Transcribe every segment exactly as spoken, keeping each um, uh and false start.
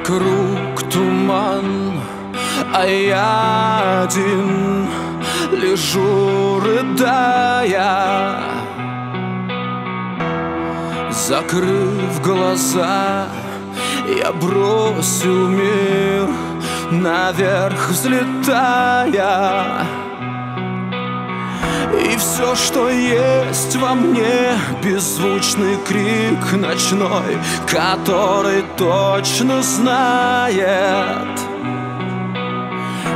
Вокруг туман, а я один лежу, рыдая, закрыв глаза. Я бросил мир, наверх взлетая, и все, что есть во мне, беззвучный крик ночной, который точно знает,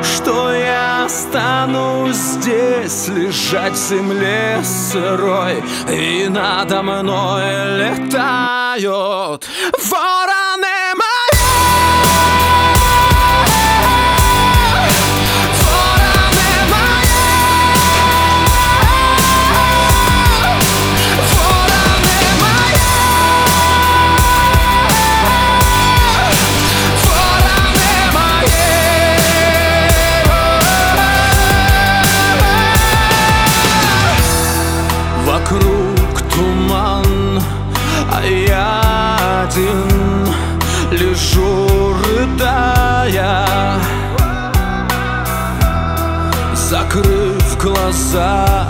что я останусь здесь лежать в земле сырой, и надо мной летают вороны. Вокруг туман, а я один лежу, рыдая, закрыв глаза.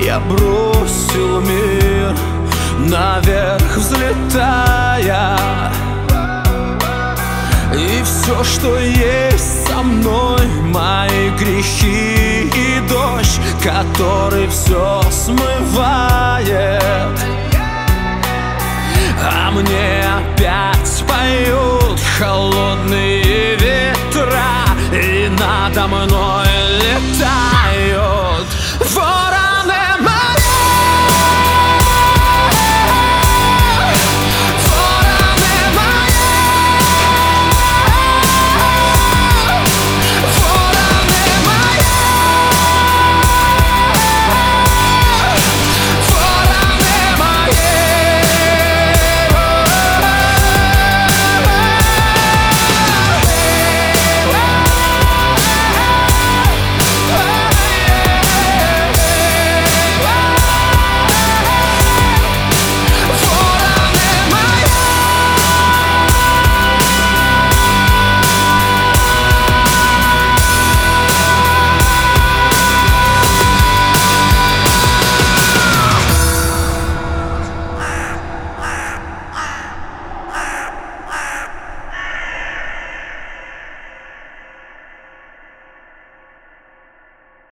Я бросил мир, наверх взлетая, и все, что есть со мной, мои грехи и дождь, который все смывает. А мне опять поют холодные ветра, и надо мной летают вороны.